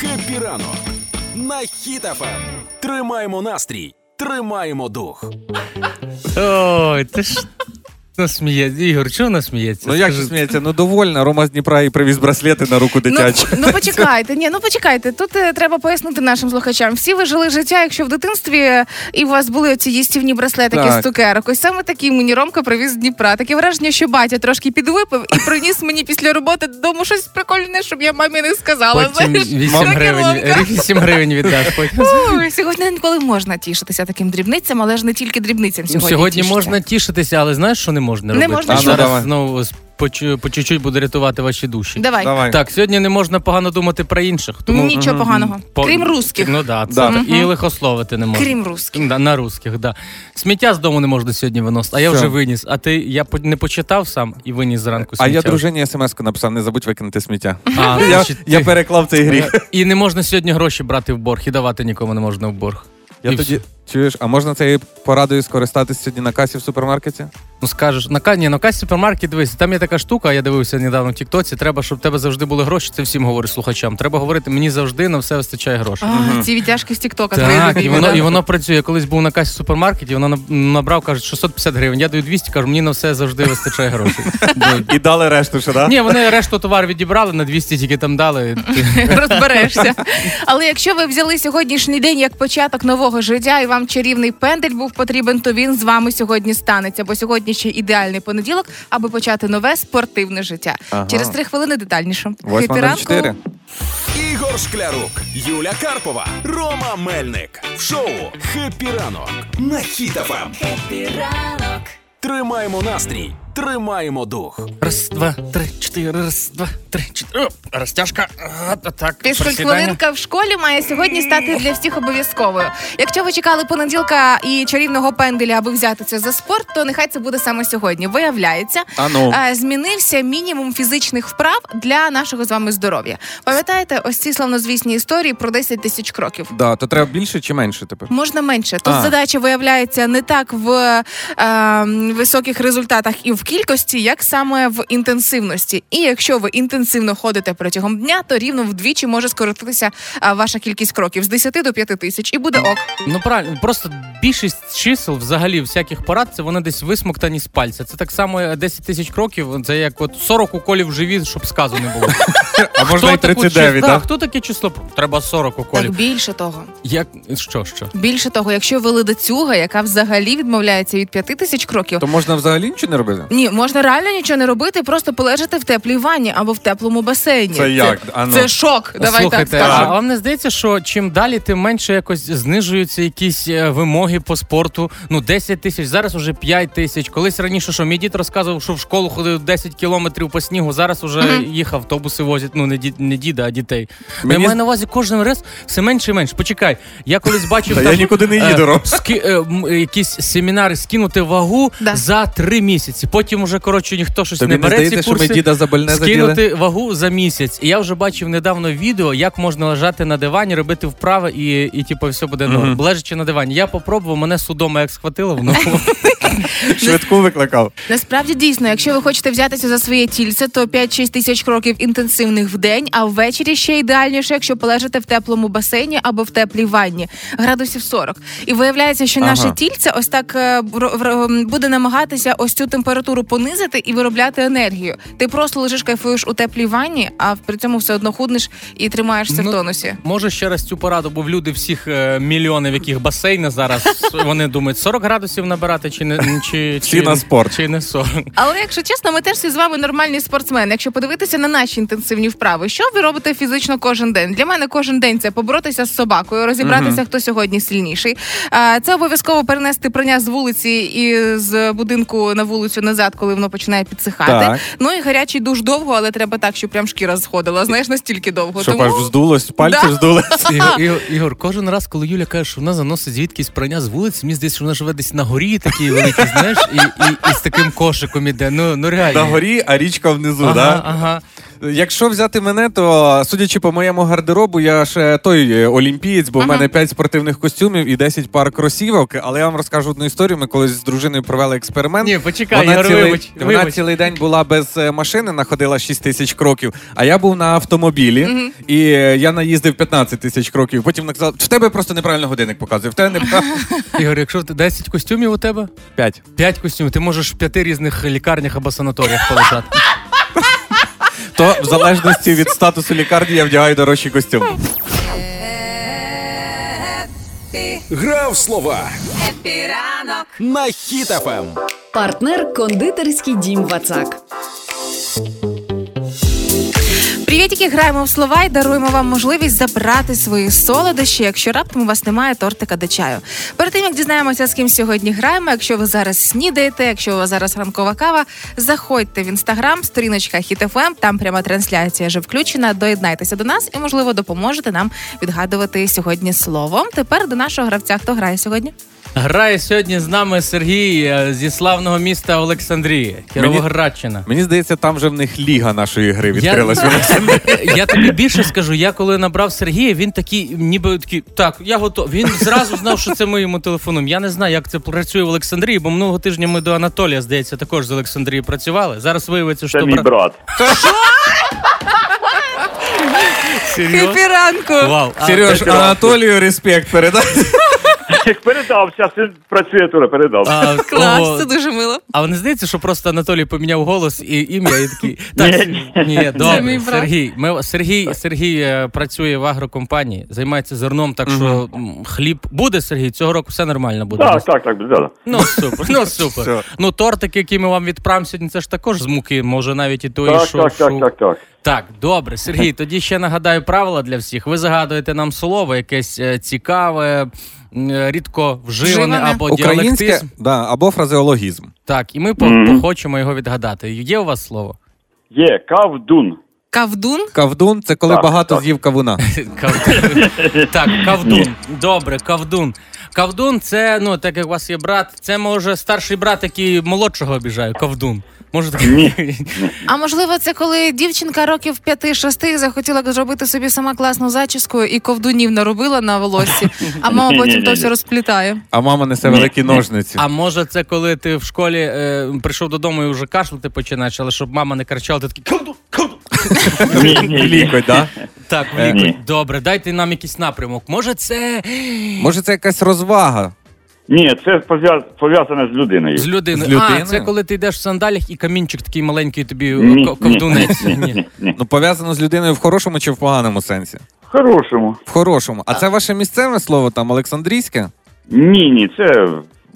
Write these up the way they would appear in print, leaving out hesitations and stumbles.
Хеппі ранок на Хіт FM. Тримаємо настрій, тримаємо дух. Ой, ти ж насміється. Ігор, чого насміється? Ну як же сміється? Ну довольна. Рома з Дніпра і привіз браслети на руку дитячу. Ну почекайте. Тут треба пояснити нашим слухачам. Всі ви жили життя, якщо в дитинстві і у вас були ці їстівні браслетики так. з цукерок. Ось саме такі мені Ромка привіз з Дніпра. Таке враження, що батя трошки підвипив і приніс мені після роботи додому щось прикольне, щоб я мамі не сказала. Потім 8 гривень віддаш. Сьогодні ніколи можна тішитися таким дрібницям, але ж не тільки дрібницям сьогодні можна тішитися, але знаєш, що не можна робити. Не можна, що? Зараз знову по чуть-чуть буде рятувати ваші душі. Давай. Так, сьогодні не можна погано думати про інших. Тому... Нічого поганого. Крім русських. Ну да. І лихословити не можна. Крім русських. Да, на русських, да. Сміття з дому не можна сьогодні виносити. А я вже виніс. А ти, я не почитав сам і виніс зранку сміття. А я дружині смс-ку написав, не забудь викинути сміття. Я переклав цей гріх. І не можна сьогодні гроші брати в борг. І давати нікому не можна в борг. Я тоді, чуєш, а можна цією порадою скористатися сьогодні на касі в супермаркеті? Ну скажеш, на касі в супермаркеті, дивись, там є така штука, я дивився недавно в Тіктоці, треба, щоб в тебе завжди були гроші, це всім говорю слухачам, треба говорити, мені завжди на все вистачає грошей. Ці відтяжки з Тіктока. Так, і воно працює. Я колись був на касі в супермаркеті, воно набрав, кажуть, 650 гривень, я даю 200, кажу, мені на все завжди вистачає грошей. І дали решту, що, да? Ні, вони решту товар відібрали, на 200 тільки там дали. Розберешся. Але якщо ви взяли сьогоднішній день як початок нового життя і вам чарівний пендель був потрібен, то він з вами сьогодні станеться, бо сьогодні ще ідеальний понеділок, аби почати нове спортивне життя. Ага. Через 3 хвилини детальніше. 8:04. Ігор Шклярук, Юля Карпова, Рома Мельник. В шоу «Хеппі ранок» на Хіт FM. Хеппі ранок. Тримаємо настрій, тримаємо дух. 1, 2, 3, 4, 1, 2, 3, 4. Розтяжка. Фізкультуринка в школі має сьогодні стати для всіх обов'язковою. Якщо ви чекали понеділка і чарівного пенделя, аби взятися за спорт, то нехай це буде саме сьогодні. Виявляється, змінився мінімум фізичних вправ для нашого з вами здоров'я. Пам'ятаєте, ось ці славнозвісні історії про 10 тисяч кроків? Да, то треба більше чи менше тепер? Можна менше. Тут задача виявляється не так в високих результатах і в кількості, як саме в інтенсивності. І якщо ви інтенсивно ходите протягом дня, то рівно вдвічі може скоротитися ваша кількість кроків з 10 до 5 тисяч і буде ок. Ну правильно, просто більшість чисел взагалі всяких порад, це вони десь висмоктані з пальця. Це так само 10 тисяч кроків, це як от 40 уколів в живіт, щоб сказу не було. А можна і 39, так? Хто таке число? Треба 40 уколів. Так більше того. Що? Більше того, якщо ви ледацюга, яка взагалі відмовляється від 5 тисяч кроків. То можна взагалі нічого не робити? Ні, можна реально нічого не робити, просто полежати в теплій ванні або в теплому басейні. Це як? Це шок, давай слухайте, так скажемо. А вам не здається, що чим далі, тим менше якось знижуються якісь вимоги по спорту? 10 тисяч, зараз уже 5 тисяч. Колись раніше, що мій дід розказував, що в школу ходив 10 кілометрів по снігу, зараз уже їх автобуси возять, не діда, а дітей. Я маю на увазі кожен раз все менше і менше. Почекай, я колись бачив... Я нікуди не їду, Ром. Якісь семінари скинути вагу за 3 місяці. Потім уже, ніхто щось не бере ці курси. Тобі не здається, що ми діда скинути вагу за місяць. І я вже бачив недавно відео, як можна лежати на дивані, робити вправи і типу, все буде норм. Лежачи на дивані. Я попробував, мене судома як схватило в ногу. Швидку викликав. Насправді, дійсно, якщо ви хочете взятися за своє тільце, то 5-6 тисяч кроків інтенсивних в день, а ввечері ще ідеальніше, якщо полежите в теплому басейні або в теплій ванні. Градусів 40. І виявляється, що наше тільце ось так буде намагатися ось цю температуру понизити і виробляти енергію. Ти просто лежиш, кайфуєш у теплій ванні, а при цьому все одно худнеш і тримаєшся в тонусі. Може ще раз цю пораду, бо в люди всіх мільйонів, яких басейни зараз, вони думають, 40 градусів набирати чи на спорт, чи не 40. Але якщо чесно, ми теж всі з вами нормальні спортсмени. Якщо подивитися на наші інтенсивні вправи, що ви робите фізично кожен день? Для мене кожен день це поборотися з собакою, розібратися, хто сьогодні сильніший. Це обов'язково перенести прання з вулиці і з будинку на вулицю назад, коли воно починає підсихати. Так. І гарячий душ довго, але треба так, щоб прям шкіра сходила. Знаєш, настільки довго. Щоб аж здулось, пальці здулись. Ігор, кожен раз, коли Юля каже, що вона заносить звідкись прання з вулиці, мені здається, що вона живе десь на горі такій великій, знаєш, і з таким кошиком іде. Ну реально. На горі, а річка внизу, так? Ага. Якщо взяти мене, то, судячи по моєму гардеробу, я ще той олімпієць, бо в мене 5 спортивних костюмів і 10 пар кросівок. Але я вам розкажу одну історію. Ми колись з дружиною провели експеримент. Ні, почекай, Ігор, вибач. Цілий день була без машини, находила 6000 кроків, а я був на автомобілі, і я наїздив 15 000 кроків. Потім наказав, в тебе просто неправильно годинник показує, в тебе неправильно. Ігор, якщо 10 костюмів у тебе? 5. 5 костюмів, ти можеш в 5 різних лікарнях або санаторіях полежати. То в залежності від статусу лікарні я вдягаю дорожчий костюм. Гра в слова. Хеппі ранок на Хіт FM. Партнер кондитерський дім Вацак. Привітики, граємо в слова і даруємо вам можливість забрати свої солодощі, якщо раптом у вас немає тортика до чаю. Перед тим, як дізнаємося, з ким сьогодні граємо, якщо ви зараз снідаєте, якщо у вас зараз ранкова кава, заходьте в Інстаграм, сторіночка Hit FM, там пряма трансляція вже включена, доєднайтеся до нас і, можливо, допоможете нам відгадувати сьогодні слово. Тепер до нашого гравця. Хто грає сьогодні? Грає сьогодні з нами Сергій зі славного міста Олександрії, Кіровоградщина. Мені здається, там вже в них ліга нашої гри відкрилась в Олександрії. Я тобі більше скажу, я коли набрав Сергія, він такий, ніби такий, так, я готовий. Він зразу знав, що це ми йому телефонуємо. Я не знаю, як це працює в Олександрії, бо минулого тижня ми до Анатолія, здається, також з Олександрії працювали. Зараз виявиться, що... Це мій брат. Хеппі ранку! Сереж, Анатолію респект передай. Передав, зараз він працює, туди передав. Клас, це дуже мило. А не здається, що просто Анатолій поміняв голос і ім'я, і такий... Ні, добре, Сергій працює в агрокомпанії, займається зерном, так що хліб буде, Сергій, цього року все нормально буде. Так, буде. Ну, супер. Ну, тортик, який ми вам відправимо сьогодні, це ж також з муки, може навіть і той, що... Так. Так, добре. Сергій, тоді ще нагадаю правила для всіх. Ви загадуєте нам слово, якесь цікаве, рідко вживане або діалектизм. Да, або фразеологізм. Так, і ми хочемо його відгадати. Є у вас слово? Є. Кавдун. Кавдун? Кавдун – це коли багато з'їв кавуна. Так, кавдун. Добре, кавдун. Кавдун – це, ну, так як у вас є брат, це, може, старший брат, який молодшого обіжає, кавдун. Може, так? А можливо, це коли дівчинка років 5-6 захотіла зробити собі сама класну зачіску і ковдунів наробила на волоссі, а мама потім то все розплітає. А мама несе великі ножниці. А може, це коли ти в школі прийшов додому і вже кашляти починаєш, але щоб мама не кричала, ти такий кавдун. Лікоть, да? Так, лікоть. Добре, дайте нам якийсь напрямок. Може це якась розвага? Ні, це пов'язане з людиною. А, це коли ти йдеш в сандалях і камінчик такий маленький тобі ковдунець. Ні. Ну, пов'язано з людиною в хорошому чи в поганому сенсі? В хорошому. А це ваше місцеве слово там, олександрійське? Ні, це...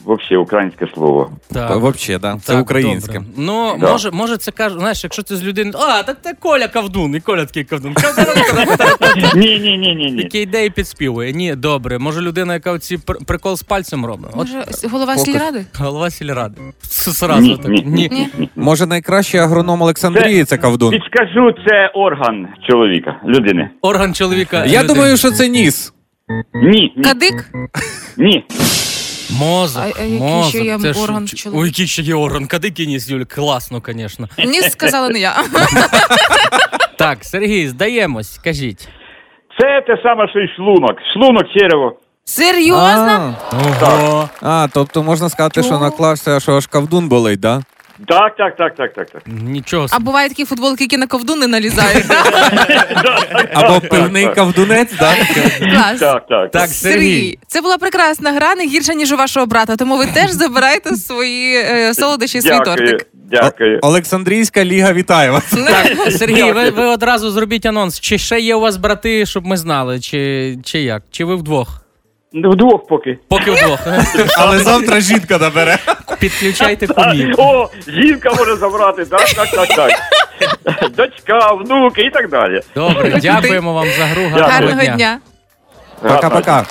Вообще українське слово. Так. Вообще, да. Це так, українське. Добре. Ну, да. може це каже, знаєш, якщо ти з людини, так це Коля Кавдун, і Коля такий Кавдун. Ні. Такий йде і підспівує. Ні, добре. Може людина, яка оці прикол з пальцем робить? Може, голова сільради? Голова сільради. Сразу так. Ні. Може найкращий агроном Олександрії це Кавдун? Підкажу, це орган чоловіка, людини. Орган чоловіка. Я думаю, що це ніс. Ні. Кадик? Ні. Мозок. Це орган ж... У який ще є орган? Кадик і ніс, Юль. Класно, звісно. Ніс сказала не я. Так, Сергій, здаємось, кажіть. Це те саме, що й шлунок. Шлунок черево. Серйозно? Ого. Тобто можна сказати, що наклався, що аж кавдун болить, да? Так. Нічого. А бувають такі футболки, які на ковдуни налізають. Або пивний ковдунець, так? Так, Сергій. Це була прекрасна гра, не гірша, ніж у вашого брата, тому ви теж забирайте свої солодощі, свій тортик. Дякую. Олександрійська ліга вітає вас. Так, Сергій, ви одразу зробіть анонс. Чи ще є у вас брати, щоб ми знали, чи як? Чи ви вдвох? Вдвох поки. Поки вдвох. Але завтра жінка набере. Підключайте кумів. О, жінка може забрати, так. Дочка, внуки і так далі. Добре, дякуємо вам за гру. Гарного дня. Пока-пока.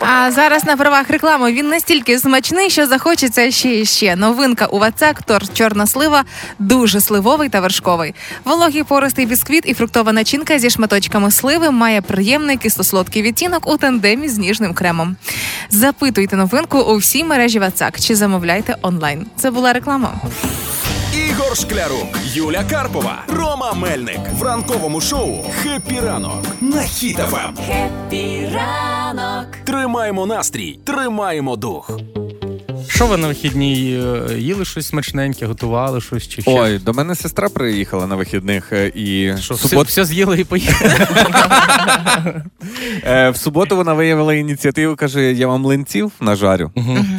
А зараз на правах реклами він настільки смачний, що захочеться ще і ще. Новинка у Вацак – торт «Чорна слива», дуже сливовий та вершковий. Вологий пористий бісквіт і фруктова начинка зі шматочками сливи має приємний кисло-солодкий відтінок у тандемі з ніжним кремом. Запитуйте новинку у всій мережі Вацак чи замовляйте онлайн. Це була реклама. Ігор Ігор Шклярук, Юля Карпова, Рома Мельник в ранковому шоу «Хеппі Ранок» на Хіт FM. Хеппі Ранок. Тримаємо настрій, тримаємо дух. Що ви на вихідні їли щось смачненьке, готували щось чи ще? Ой, до мене сестра приїхала на вихідних і... Що, все з'їли і поїхали? В суботу вона виявила ініціативу, каже, я вам млинців нажарю.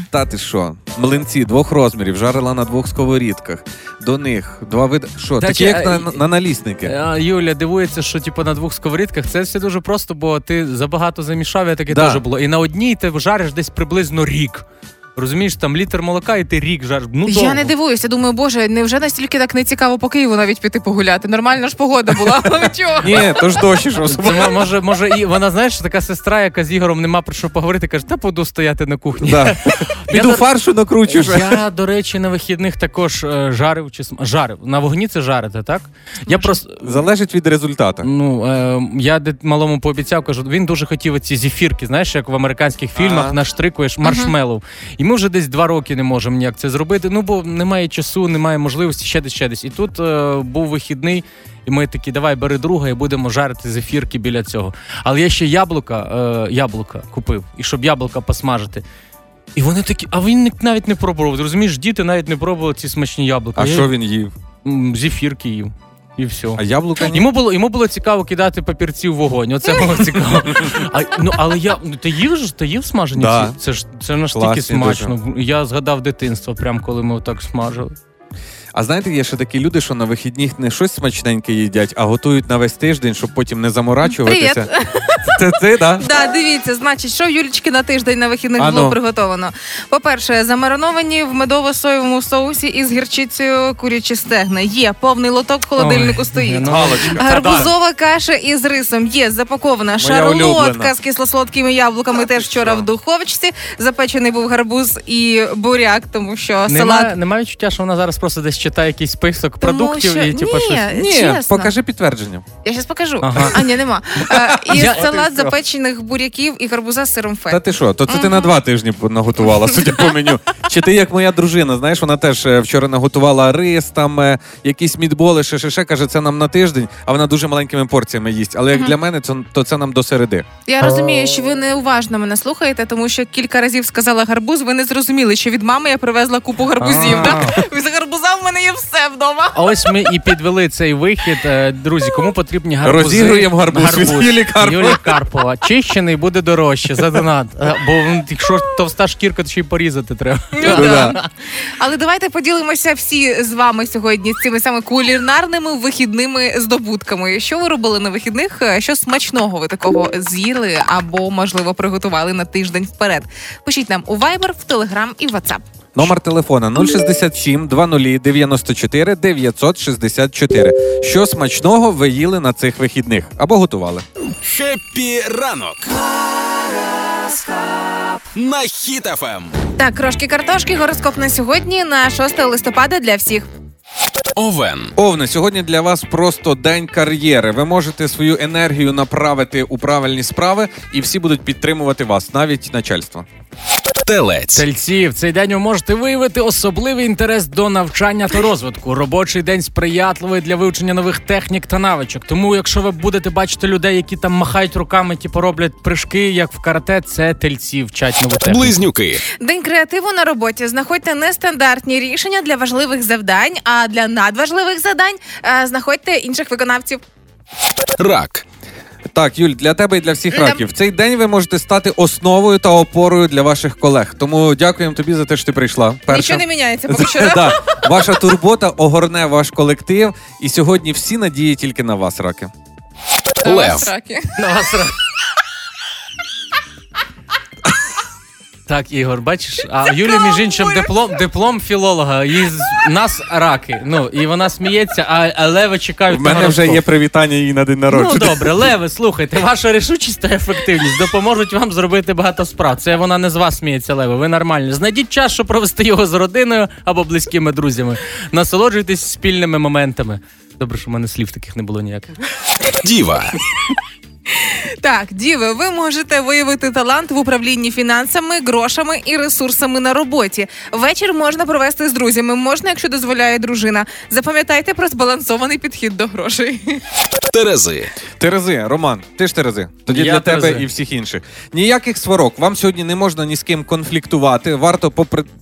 Та ти що? Млинці двох розмірів, жарила на двох сковорідках. До них два види... Що, такі як на налісники. Юля дивується, що на двох сковорідках це все дуже просто, бо ти забагато замішав, я таке теж було. І на одній ти жариш десь приблизно рік. Розумієш, там літр молока і ти рік жариш. Ну, я не дивуюся, думаю, боже, невже настільки так не цікаво по Києву навіть піти погуляти? Нормальна ж погода була, але чого? Ні, то ж дощ ішов. Може, і вона, знаєш, така сестра, яка з Ігорем нема про що поговорити, каже, та буду стояти на кухні. Піду фаршу накручу. Я, до речі, на вихідних також жарив. На вогні це жарити, так? Залежить від результату. Ну, я малому пообіцяв, кажу, він дуже хотів ці зефірки, знаєш, як в американських фільмах наштрикуєш маршмеллоу. І ми вже десь 2 роки не можемо ніяк це зробити, ну бо немає часу, немає можливості, ще десь. І тут був вихідний, і ми такі, давай, бери друга і будемо жарити зефірки біля цього. Але я ще яблука купив, і щоб яблука посмажити. І вони такі, а він навіть не пробував, розумієш, діти навіть не пробували ці смачні яблука. А що він їв? Зефірки їв. І все. А яблука ні? Йому було цікаво кидати папірці в вогонь. Оце було цікаво. Ти їв смажені? Да. Це настільки смачно. Дуже. Я згадав дитинство, прям коли ми отак смажили. А знаєте, є ще такі люди, що на вихідніх не щось смачненьке їдять, а готують на весь тиждень, щоб потім не заморачуватися. Це ти, так? Так, дивіться, значить, що в Юлічки на тиждень на вихідних було приготовано. По-перше, замариновані в медово-соєвому соусі із гірчицею курячі стегна. Є, повний лоток в холодильнику стоїть. Гарбузова каша із рисом. Є, запакована. Шарлотка з кисло-солодкими яблуками теж вчора в духовочці. Запечений був гарбуз і буряк, тому що салат. Немає відчуття, що вона зараз просто десь читає якийсь список продуктів і щось. Ні, покажи підтвердження. Я зараз покажу. Ага. А, ні, нема. І салат запечених буряків і гарбуза з сиром фет. Та ти що? То це ти на 2 тижні наготувала, судя по меню. Чи ти як моя дружина, знаєш, вона теж вчора наготувала рис, там якісь мітболи, ще, каже, це нам на тиждень, а вона дуже маленькими порціями їсть. Але як для мене, то це нам до середи. Я розумію, що ви неуважно мене слухаєте, тому що кілька разів сказала гарбуз, ви не зрозуміли, що від мами я привезла купу гарбузів, так? З гарбуза в мене є все вдома. А ось ми і підвели цей вихід. Друзі, кому потрібні гарбузи? Розігруємо гарбуз. Юлія Карпова. Чищений буде дорожче за донат. Бо якщо товста шкірка, то ще й порізати треба. Да. Але давайте поділимося всі з вами сьогодні з цими саме кулінарними вихідними здобутками. Що ви робили на вихідних? Що смачного ви такого з'їли або, можливо, приготували на тиждень вперед? Пишіть нам у Viber, в Telegram і WhatsApp. Номер телефона 067-00-94-964. Що смачного ви їли на цих вихідних? Або готували. Хеппі ранок! На Хіт FM. Так, крошки картошки, гороскоп на сьогодні, на 6 листопада для всіх. Овни, сьогодні для вас просто день кар'єри. Ви можете свою енергію направити у правильні справи, і всі будуть підтримувати вас, навіть начальство. Тельці, в цей день ви можете виявити особливий інтерес до навчання та розвитку. Робочий день сприятливий для вивчення нових технік та навичок. Тому, якщо ви будете бачити людей, які там махають руками, роблять прыжки, як в карате, це тельці вчать нову техніку. Близнюки. День креативу на роботі. Знаходьте нестандартні рішення для важливих завдань, а для надважливих завдань знаходьте інших виконавців. Рак. Так, Юль, для тебе і для всіх раків. В цей день ви можете стати основою та опорою для ваших колег. Тому дякуємо тобі за те, що ти прийшла. Нічого не міняється поки що. Так, ваша турбота огорне ваш колектив. І сьогодні всі надії тільки на вас, раки. Лев. На вас, раки. Так, Ігор, бачиш, а Юлі, між іншим, диплом філолога, і нас раки. Ну, і вона сміється, а леви чекають. У мене вже є привітання їй на день народження. Ну, добре, леви, слухайте, ваша рішучість та ефективність допоможуть вам зробити багато справ. Це вона не з вас сміється, леви, ви нормальні. Знайдіть час, щоб провести його з родиною або близькими друзями. Насолоджуйтесь спільними моментами. Добре, що в мене слів таких не було ніяких. Діва. Так, діви, ви можете виявити талант в управлінні фінансами, грошами і ресурсами на роботі. Вечір можна провести з друзями, можна, якщо дозволяє дружина. Запам'ятайте про збалансований підхід до грошей. Терези, Роман, ти ж Терези. Тоді я для тебе терези. І всіх інших. Ніяких сварок. Вам сьогодні не можна ні з ким конфліктувати. Варто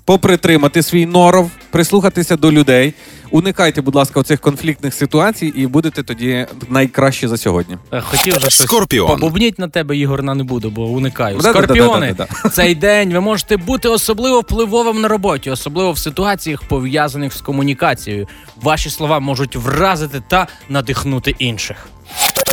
попритримати свій норов, прислухатися до людей. Уникайте, будь ласка, оцих конфліктних ситуацій і будете тоді найкращі за сьогодні. Хотів вже щось побубніть на тебе, Ігор, не буду, бо уникаю. Скорпіони, цей день ви можете бути особливо впливовим на роботі, особливо в ситуаціях, пов'язаних з комунікацією. Ваші слова можуть вразити та надихнути інших.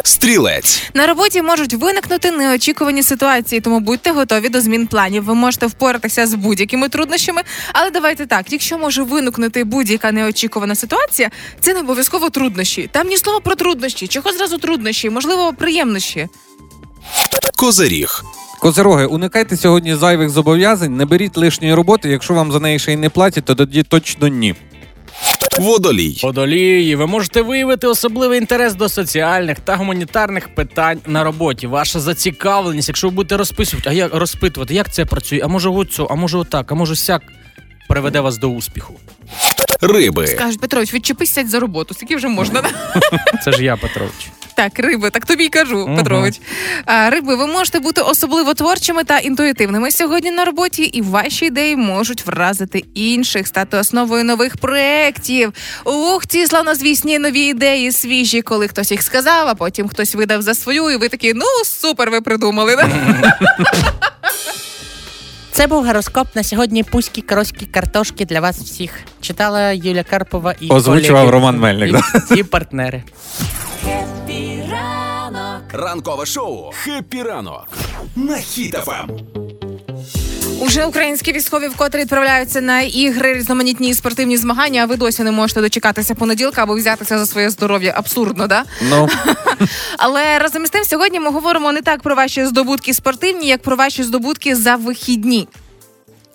Стрілець. На роботі можуть виникнути неочікувані ситуації, тому будьте готові до змін планів. Ви можете впоратися з будь-якими труднощами, але давайте так, якщо може виникнути будь-яка неочікувана ситуація, це не обов'язково труднощі. Там ні слова про труднощі, чого зразу труднощі, можливо, приємнощі. Козиріг. Козироги, уникайте сьогодні зайвих зобов'язань, не беріть лишньої роботи, якщо вам за неї ще й не платять, то тоді точно ні. Водолії, ви можете виявити особливий інтерес до соціальних та гуманітарних питань на роботі. Ваша зацікавленість, якщо ви будете розпитувати, як це працює, а може оцю, а може отак, а може сяк, приведе вас до успіху. Риби. Скажуть, Петрович, відчепись, сядь за роботу, скільки вже можна. Це ж я, Петрович. Так, риби, так тобі й кажу, Петрович. Риби, ви можете бути особливо творчими та інтуїтивними сьогодні на роботі, і ваші ідеї можуть вразити інших, стати основою нових проєктів. Ух, ці славнозвісні нові ідеї, свіжі, коли хтось їх сказав, а потім хтось видав за свою, і ви такі, ну, супер, ви придумали. Це був гороскоп на сьогодні. Пуські, короські, картошки для вас всіх. Читала Юля Карпова і озвучував Роман Мельник. І партнери. Хеппі ранок. Ранкове шоу «Хеппі ранок» на Хіт FM. Уже українські військові вкотре відправляються на ігри, різноманітні і спортивні змагання, а ви досі не можете дочекатися понеділка, аби взятися за своє здоров'я. Абсурдно, да? Ну. Але разом із тим, сьогодні ми говоримо не так про ваші здобутки спортивні, як про ваші здобутки за вихідні.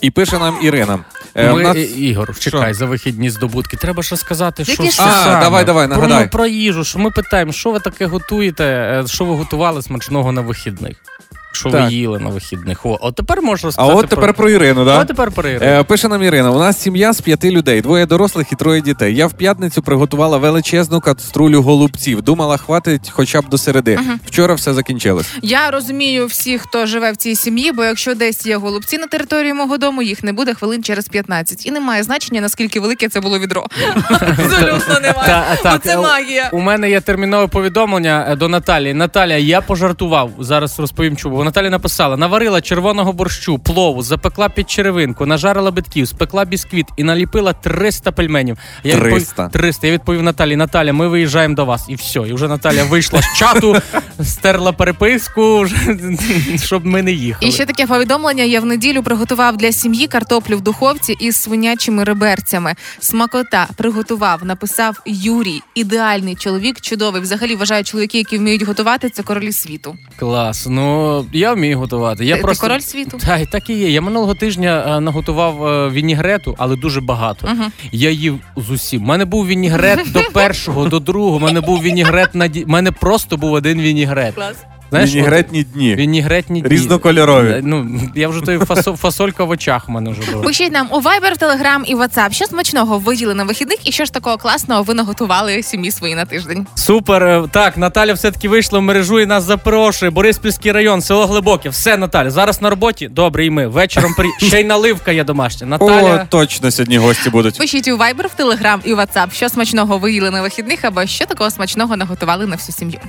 І пише нам Ірина. Ігор, чекай, за вихідні здобутки. Треба ще сказати, що саме. Давай, нагадай. Про їжу, що ми питаємо, що ви таке готуєте, що ви готували смачного на вихідних. Що ви їли на вихідних. От тепер можна сказати. Про Ірину, да? Пише нам Ірина. У нас сім'я з 5 людей, 2 дорослих і 3 дітей. Я в п'ятницю приготувала величезну каструлю голубців. Думала, хватить хоча б до середи. Вчора все закінчилось. Я розумію всіх, хто живе в цій сім'ї, бо якщо десь є голубці на території мого дому, їх не буде хвилин через 15. І немає значення, наскільки велике це було відро. Абсолютно немає. Це магія. У мене є термінове повідомлення до Наталії. Наталя, я пожартував. Зараз розповім, чому. Наталя написала: наварила червоного борщу, плову, запекла під черевинку, нажарила битків, спекла бісквіт і наліпила 300 пельменів. 300. Я відповів Наталі: Наталя, ми виїжджаємо до вас. І все. І вже Наталя вийшла з чату, стерла переписку, щоб ми не їхали. І ще таке повідомлення. Я в неділю приготував для сім'ї картоплю в духовці із свинячими реберцями. Смакота, приготував, написав Юрій. Ідеальний чоловік, чудовий. Взагалі вважаю чоловіки, які вміють готувати, це королі світу. Клас. Ну, я вмію готувати. Я просто король світу. Так і є. Я минулого тижня наготував вінігрету, але дуже багато. Я їв з усім. У мене був вінігрет до першого, до другого. У мене був вінігрет на У мене просто був один вінігрет. Клас. Знаєш, Вінігретні дні. Різнокольорові. Ну, я вже той фасолька в очах в мене вже була. Пишіть нам у Viber, Telegram і WhatsApp. Що смачного ви їли на вихідних і що ж такого класного ви наготували сім'ї свої на тиждень? Супер. Так, Наталя все-таки вийшла в мережу і нас запрошує. Бориспільський район, село Глибоке. Все, Наталя, зараз на роботі. Добре, і ми. Вечором ще й наливка є домашня. Наталя. О, точно сьогодні гості будуть. Пишіть у Viber, в Telegram і WhatsApp. Що смачного ви їли на вихідних або що такого смачного наготували на всю сім'ю?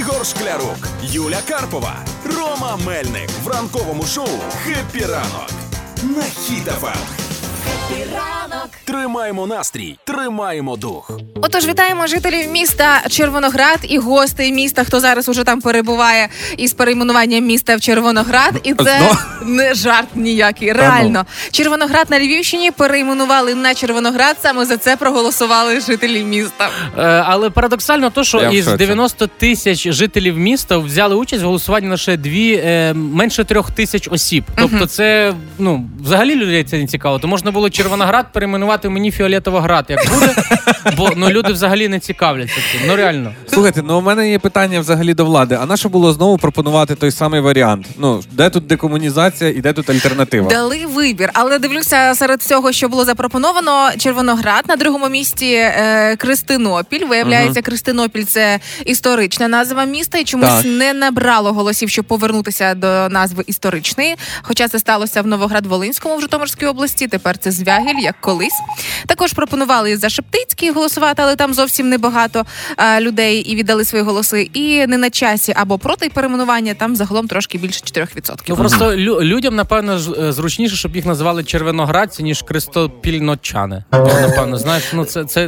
Ігор Шклярук, Юля Карпова, Рома Мельник в ранковому шоу «Хеппі ранок» на Хіт FM. Тримаємо настрій, тримаємо дух. Отож, вітаємо жителів міста Червоноград і гостей міста, хто зараз уже там перебуває із перейменуванням міста в Червоноград. І це не жарт ніякий, реально. Червоноград на Львівщині перейменували на Червоноград, саме за це проголосували жителі міста. Але парадоксально то, що із 90 тисяч жителів міста взяли участь в голосуванні лише менше 3 тисяч осіб. Тобто це, ну, взагалі людей це не цікаво, то можна було Червоноград перейменувати співати «Мені фіолетово град», як буде, бо ну, люди взагалі не цікавляться цим. Ну реально. Слухайте, ну у мене є питання взагалі до влади. А на що було знову пропонувати той самий варіант? Ну, де тут декомунізація і де тут альтернатива? Дали вибір. Але дивлюся, серед всього, що було запропоновано, Червоноград, на другому місці Кристинопіль. Виявляється, Кристинопіль – це історична назва міста, і чомусь не набрало голосів, щоб повернутися до назви історичної. Хоча це сталося в Новоград-Волинському, в Житомирській області, тепер це Звягіль, як колись. Також пропонували за Шептицький голосувати, але там зовсім небагато людей і віддали свої голоси. І не на часі або проти перейменування, там загалом трошки більше 4%. Ну, просто людям, напевно, зручніше, щоб їх називали червоноградці, ніж кристопільночани. Напевно, знаєш, ну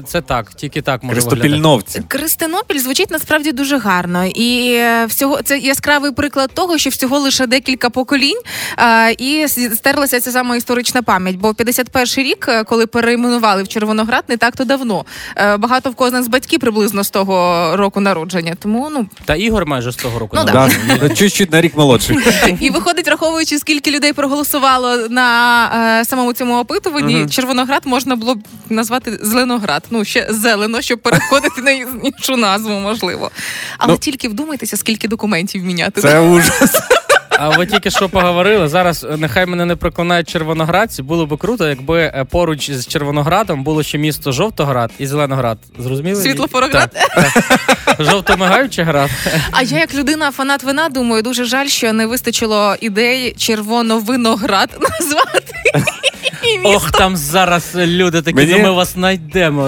це так, тільки так може виглядати. Кристопільновці. Кристинопіль звучить насправді дуже гарно. І всього це яскравий приклад того, що всього лише декілька поколінь і стерлася ця сама історична пам'ять. Бо 51-й рік, коли перейменували в Червоноград, не так-то давно. Багато в кого з нас батьки приблизно з того року народження. Тому, ну... Та Ігор майже з того року народження. Да. Чуть-чуть на рік молодший. І виходить, раховуючи, скільки людей проголосувало на самому цьому опитуванні, Червоноград можна було б назвати Зеленоград. Ну, ще зелено, щоб переходити на іншу назву, можливо. Але тільки вдумайтеся, скільки документів міняти. Це ужас. А ви тільки що поговорили, зараз нехай мене не проклинають червоноградці, було би круто, якби поруч з Червоноградом було ще місто Жовтоград і Зеленоград. Зрозуміли? Світлофороград? Жовтомигаючий град. А я як людина-фанат вина думаю, дуже жаль, що не вистачило ідей червоновиноград назвати. Ох, там зараз люди такі, ми вас знайдемо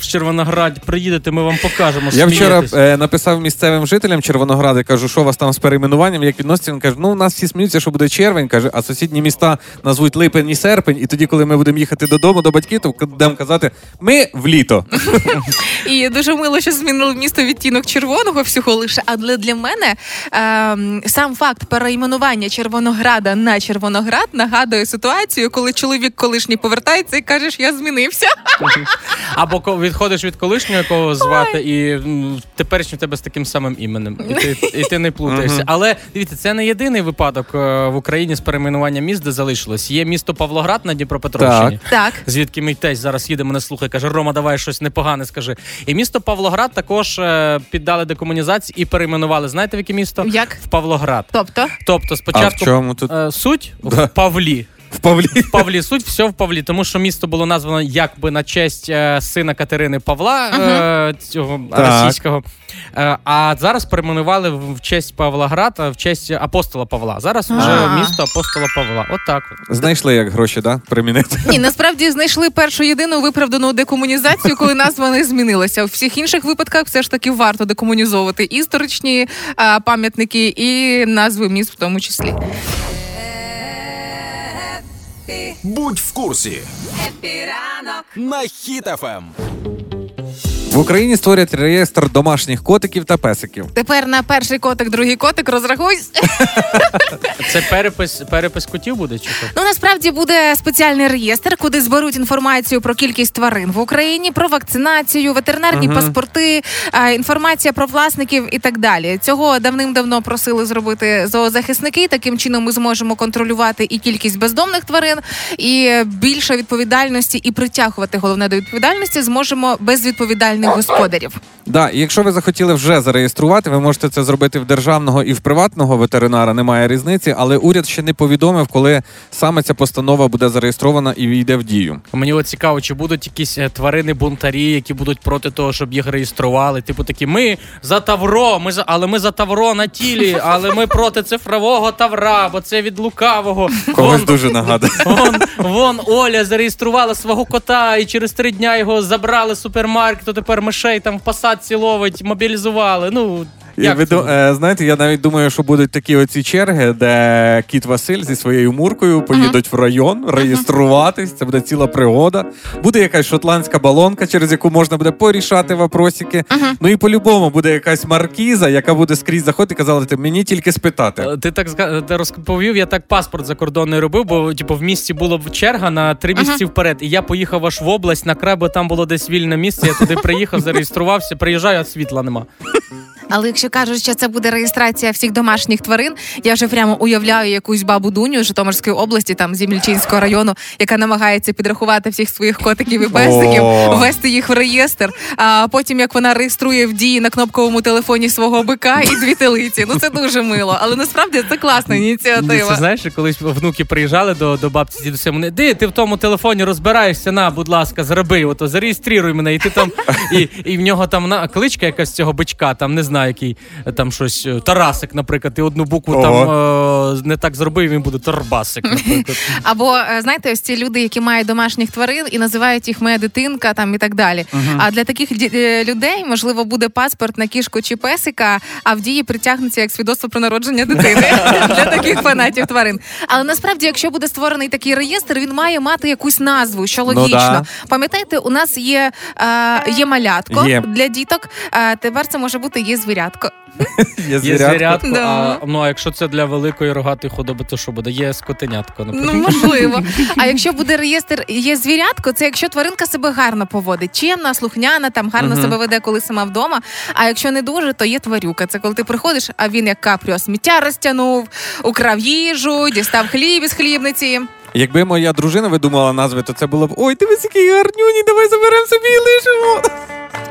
в Червонограді, приїдете, ми вам покажемо. Я вчора написав місцевим жителям Червонограда, кажу, що у вас там з перейменуванням, як відноситься, він каже, ну у нас всі сміються, що буде червень, каже, а сусідні міста назвуть липень і серпень, і тоді, коли ми будемо їхати додому, до батьків, то будемо казати, ми в літо. І дуже мило, що змінили місто відтінок червоного всього лише, але для мене сам факт перейменування Червонограда на Червоноград нагадує ситуацію, коли чоловік колишній повертається і кажеш, я змінився. Або відходиш від колишнього, якого звати, і теперішній в тебе з таким самим іменем. І ти не плутаєшся. Але, дивіться, це не єдиний випадок в Україні з перейменуванням міст, де залишилось. Є місто Павлоград на Дніпропетровщині, звідки ми теж зараз їдемо, не слухай, каже, Рома, давай щось непогане скажи. І місто Павлоград також піддали декомунізації і перейменували. Знаєте, в яке місто? Як? В Павлоград. Тобто спочатку суть в Павлі. В Павлі. Суть, все в Павлі. Тому що місто було названо якби на честь сина Катерини Павла, цього російського. А зараз перейменували в честь Павлоград, в честь апостола Павла. Зараз вже місто апостола Павла. Отак. Знайшли, як гроші, да? Примінити? Ні, насправді знайшли першу єдину виправдану декомунізацію, коли назва не змінилася. У всіх інших випадках все ж таки варто декомунізовувати і історичні пам'ятники, і назви міст в тому числі. Будь в курсі. Хеппі ранок на Хіт FM. В Україні створять реєстр домашніх котиків та песиків. Тепер на перший котик, другий котик розрахуйся. Це перепис котів буде чи що? Ну, насправді буде спеціальний реєстр, куди зберуть інформацію про кількість тварин в Україні, про вакцинацію, ветеринарні паспорти, інформація про власників і так далі. Цього давним-давно просили зробити зоозахисники. Таким чином ми зможемо контролювати і кількість бездомних тварин, і більше відповідальності, і притягувати головне до відповідальності зможемо без відповідальності господарів. Да, і якщо ви захотіли вже зареєструвати, ви можете це зробити в державного і в приватного ветеринара, немає різниці, але уряд ще не повідомив, коли саме ця постанова буде зареєстрована і війде в дію. Мені от цікаво, чи будуть якісь тварини-бунтарі, які будуть проти того, щоб їх реєстрували, типу такі, ми за тавро, але ми за тавро на тілі, але ми проти цифрового тавра, бо це від лукавого. Когось дуже нагадує. Вон Оля зареєструвала свого кота і через 3 дня його забрали з супермаркету, тепер мишей там в посадці ловить, мобілізували. Ну, як знаєте, я навіть думаю, що будуть такі оці черги, де кіт Василь зі своєю муркою поїдуть в район реєструватись, це буде ціла пригода. Буде якась шотландська балонка, через яку можна буде порішати вопросики. Ну і по-любому буде якась маркіза, яка буде скрізь заходити і казати, мені тільки спитати. Ти так розповів, я так паспорт закордонний робив, бо типу, в місті була б черга на 3 місяці вперед. І я поїхав аж в область, на край, бо там було десь вільне місце, я туди приїхав, зареєструвався, приїжджаю, а світла нема. Але якщо кажуть, що це буде реєстрація всіх домашніх тварин, я вже прямо уявляю якусь бабу Дуню з Житомирської області, там з Ємільчинського району, яка намагається підрахувати всіх своїх котиків і песиків, ввести їх в реєстр, а потім як вона реєструє в Дії на кнопковому телефоні свого бика і дві телиці. Ну це дуже мило, але насправді це класна ініціатива. Це, знаєш, колись внуки приїжджали до бабці, дідуся, мене: "Ди, ти в тому телефоні розбираєшся, на, будь ласка, зроби, ото зареєструй мене", і ти там і в нього там кличка якась цього бичка, там не знаю, який там щось Тарасик, наприклад, і одну букву там не так зробив, він буде Тарбасик, наприклад. Або, знаєте, ось ці люди, які мають домашніх тварин і називають їх "моя дитинка" там і так далі. Uh-huh. А для таких людей, можливо, буде паспорт на кішку чи песика, а в Дії притягнеться як свідоцтво про народження дитини для таких фанатів тварин. Але насправді, якщо буде створений такий реєстр, він має мати якусь назву, що логічно. Ну, да. Пам'ятаєте, у нас є малятко для діток, тепер це може бути є звірятко. Є звірятко. Да. А якщо це для великої рогатої худоби, то що буде? Є скотенятко, наприклад. Ну, можливо. А якщо буде реєстр "є звірятко", це якщо тваринка себе гарно поводить. Чемна, слухняна, там гарно себе веде, коли сама вдома. А якщо не дуже, то є тварюка. Це коли ти приходиш, а він як Капріо сміття розтягнув, украв їжу, дістав хліб із хлібниці. Якби моя дружина видумала назви, то це було б: "Ой, ти весь який гарнюні, давай заберемо собі і лишимо".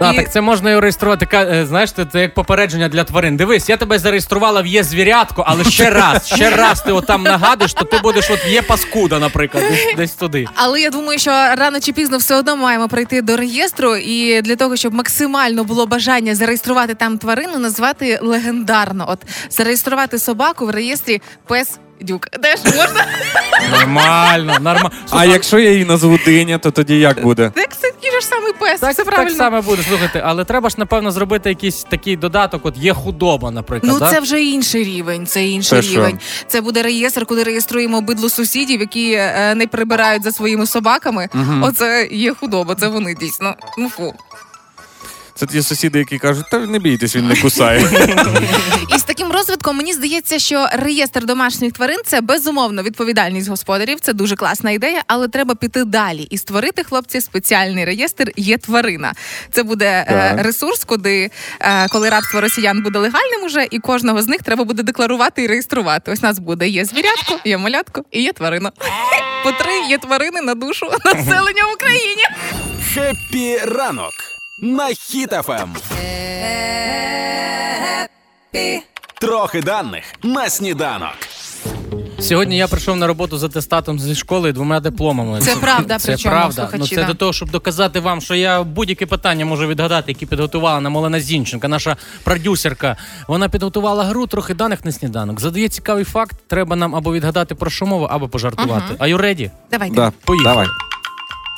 А, так це можна і реєструвати, знаєш, це як попередження для тварин. Дивись, я тебе зареєструвала в "є звірятко", але ще раз ти отам нагадиш, то ти будеш от "є паскуда", наприклад, десь туди. Але я думаю, що рано чи пізно все одно маємо прийти до реєстру, і для того, щоб максимально було бажання зареєструвати там тварину, назвати легендарно. От зареєструвати собаку в реєстрі "пес Дюк". Де ж можна? Нормально. А якщо я її назву Диня, то тоді як буде? Так це такий ж самий пес, все правильно. Так само буде, слухайте. Але треба ж, напевно, зробити якийсь такий додаток, от "є худоба", наприклад. Ну, це вже інший рівень, Що? Це буде реєстр, куди реєструємо бидло сусідів, які не прибирають за своїми собаками. Угу. Оце "є худоба", це вони дійсно. Ну, фу. Це ті сусіди, які кажуть: "Та не бійтесь, він не кусає". І з таким розвитком, мені здається, що реєстр домашніх тварин – це, безумовно, відповідальність господарів, це дуже класна ідея, але треба піти далі і створити, хлопці, спеціальний реєстр "є тварина". Це буде ресурс, куди, коли рабство росіян буде легальним уже, і кожного з них треба буде декларувати і реєструвати. Ось нас буде "є звірятко", "є малятко" і "є тварина". По 3 "є тварини" на душу населення в Україні. Хеппі ранок на Хіт FM. Трохи даних на сніданок. Сьогодні я прийшов на роботу з атестатом зі школи і 2 дипломами. Це правда, причому, слухачі. Це до того, щоб доказати вам, що я будь-які питання можу відгадати, які підготувала нам Олена Зінченка, наша продюсерка. Вона підготувала гру "Трохи даних на сніданок". Задає цікавий факт, треба нам або відгадати, про що мова, або пожартувати. Are you ready? Давайте. Да. Поїхали. Давай.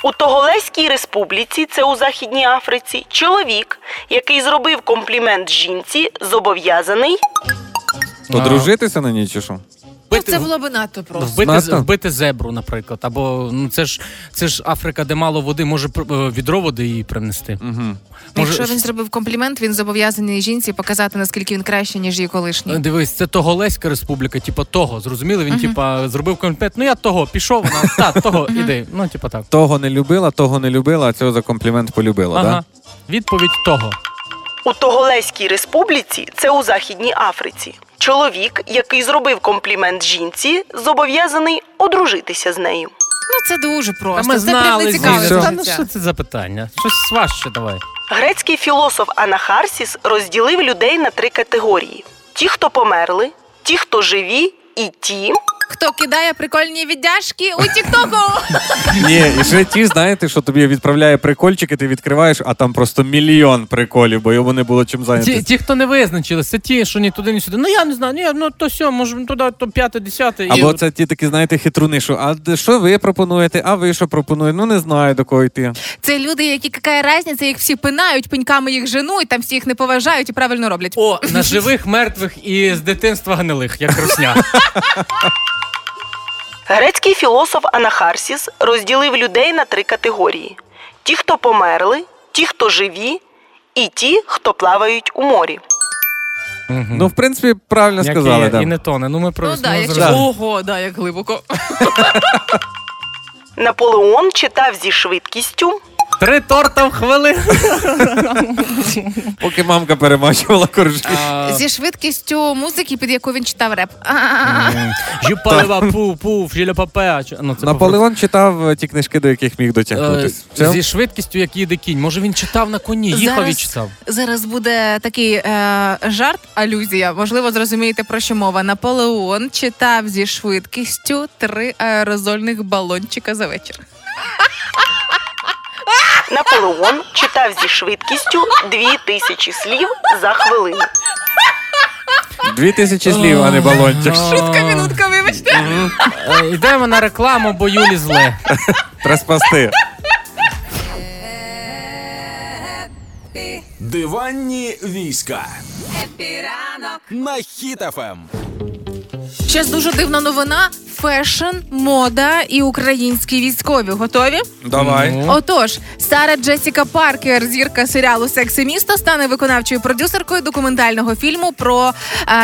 У Тоголеській республіці, це у Західній Африці, чоловік, який зробив комплімент жінці, зобов'язаний... Одружитися на ній чи що? Це було би надто просто. Вбити зебру, наприклад. Або, це ж Африка, де мало води, може відро води їй принести. Угу. Якщо він зробив комплімент, він зобов'язаний жінці показати, наскільки він краще, ніж її колишній. Дивись, це Тоголеська республіка, того, зрозуміли? Він, зробив комплімент, я того, пішов, вона, того, іди, так. Того не любила, а цього за комплімент полюбила, так? Ага, да? Відповідь того. У Тоголеській республіці, це у Західній Африці, чоловік, який зробив комплімент жінці, зобов'язаний одружитися з нею. Це дуже просто. Ми знали, що це за питання. Щось важче давай. Грецький філософ Анахарсіс розділив людей на 3 категорії. Ті, хто померли, ті, хто живі, і ті... Хто кидає прикольні віддяшки у тік-току? Ні, і ще ті, знаєте, що тобі відправляє прикольчики, ти відкриваєш, а там просто мільйон приколів, бо йому не було чим зайнятися. Ті, хто не визначились, це ті, що ні туди, ні сюди. Я не знаю, то все, може туди, то 5-10. Або це ті такі, знаєте, хитруни, що а що ви пропонуєте, а ви що пропонуєте, не знаю, до кого йти. Це люди, які, яка різниця, їх всі пинають, пеньками їх женуть, там всі їх не поважають і правильно роблять. О, на живих, мертвих і з дитинства гнилих, як русня. Грецький філософ Анахарсіс розділив людей на 3 категорії. Ті, хто померли, ті, хто живі, і ті, хто плавають у морі. Угу. В принципі, правильно як сказали. І не тоне. Ми Ого, да, як глибоко. Наполеон читав зі швидкістю... Три торта в хвилину. Поки мамка перемачувала коржі. Зі швидкістю музики, під яку він читав реп. Жупалева, пу-пуф, жілепапе. Наполеон читав ті книжки, до яких міг дотягнутися. Зі швидкістю, як їде кінь. Може, він читав на коні, їхав і читав. Зараз буде такий жарт, алюзія. Можливо, зрозумієте, про що мова. Наполеон читав зі швидкістю 3 аерозольних балончика за вечір. Наполеон читав зі швидкістю 2000 слів за хвилину. 2000 слів, а не балончик. Шутка-мінутка, вибачте. Йдемо на рекламу, бо Юлі зле. Треба спасти. Диванні війська. Хеппі ранок. На Хіт FM. Ще дуже дивна новина. Фешн, мода і українські військові. Готові? Давай. Отож, Сара Джесіка Паркер, зірка серіалу «Секс і місто», стане виконавчою продюсеркою документального фільму про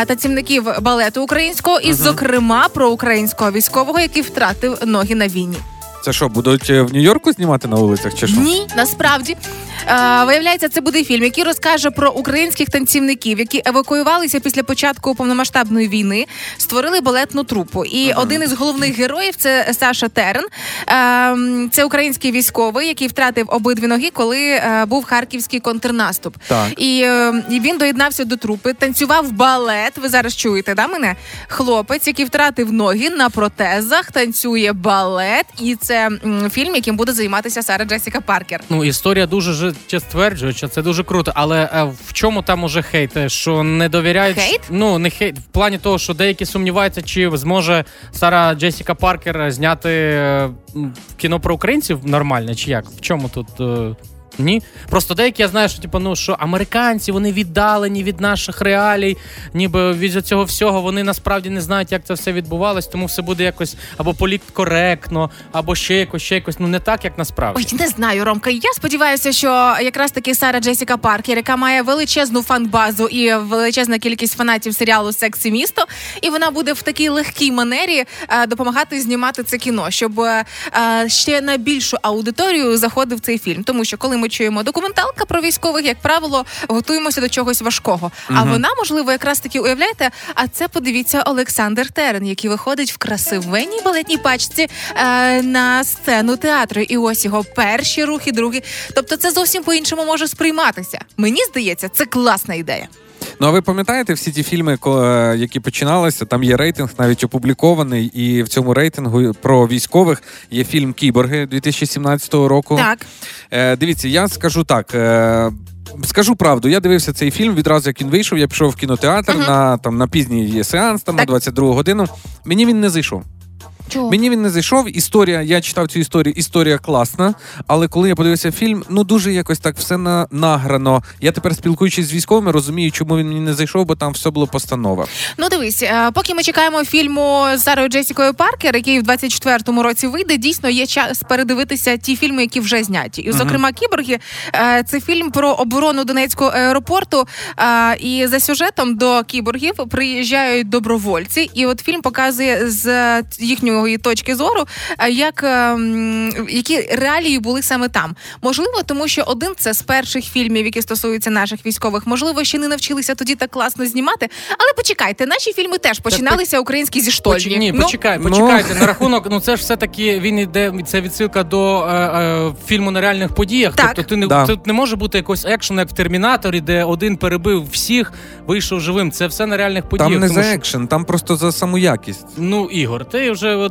танцівників балету українського і, зокрема, про українського військового, який втратив ноги на війні. Це що, будуть в Нью-Йорку знімати на вулицях чи що? Ні, насправді. Виявляється, це буде фільм, який розкаже про українських танцівників, які евакуювалися після початку повномасштабної війни, створили балетну трупу. І один із головних героїв – це Саша Терн. Це український військовий, який втратив обидві ноги, коли був харківський контрнаступ. І він доєднався до трупи, танцював балет. Ви зараз чуєте, да, мене? Хлопець, який втратив ноги на протезах, танцює балет. І це фільм, яким буде займатися Сара Джесіка Паркер. Ну, історія дуже стверджує, що це дуже круто. Але в чому там уже хейт? Що не довіряють... Хейт? Ну, не хейт. В плані того, що деякі сумніваються, чи зможе Сара Джесіка Паркер зняти кіно про українців нормально, чи як? В чому тут... Ні. Просто деякі, я знаю, що що американці, вони віддалені від наших реалій, ніби від цього всього, вони насправді не знають, як це все відбувалось, тому все буде якось або політкоректно, або ще якось, ну не так, як насправді. Ой, не знаю, Ромка, я сподіваюся, що якраз таки Сара Джесіка Паркер, яка має величезну фан-базу і величезна кількість фанатів серіалу «Секс і місто», і вона буде в такій легкій манері допомагати знімати це кіно, щоб ще на більшу аудиторію заходив цей фільм, тому що коли ми чуємо документалка про військових, як правило, готуємося до чогось важкого. А вона, можливо, якраз таки, уявляєте, а це, подивіться, Олександр Терн, який виходить в красивенній балетній пачці на сцену театру. І ось його перші рухи, другі. Тобто це зовсім по-іншому може сприйматися. Мені здається, це класна ідея. Ну, а ви пам'ятаєте всі ті фільми, які починалися? Там є рейтинг, навіть опублікований, і в цьому рейтингу про військових є фільм «Кіборги» 2017 року. Так. Дивіться, я скажу так... Скажу правду, я дивився цей фільм, відразу як він вийшов, я пішов в кінотеатр на пізній сеанс, на 22 годину. Мені він не зайшов. Чого? Мені він не зайшов. Історія, я читав цю історію, історія класна, але коли я подивився фільм, ну дуже якось так все награно. Я тепер, спілкуючись з військовими, розумію, чому він мені не зайшов, бо там все було постанова. Ну дивись, поки ми чекаємо фільму з Сарою Джесікою Паркер, який в 24-му році вийде, дійсно є час передивитися ті фільми, які вже зняті. І, зокрема, «Кіборги» – це фільм про оборону Донецького аеропорту, і за сюжетом до кіборгів приїжджають добровольці, і от фільм показує з їхньої точки зору, які реалії були саме там. Можливо, тому що один це з перших фільмів, які стосуються наших військових. Можливо, ще не навчилися тоді так класно знімати. Але почекайте, наші фільми теж починалися українські зі штольні. Почекайте. На рахунок, це ж все-таки він іде, це відсилка до фільму на реальних подіях. Так. Тобто тут не може бути якось екшен, як в «Термінаторі», де один перебив всіх, вийшов живим. Це все на реальних подіях. Там не за екшен, там просто за саму якість. Ну, Ігор, ти вже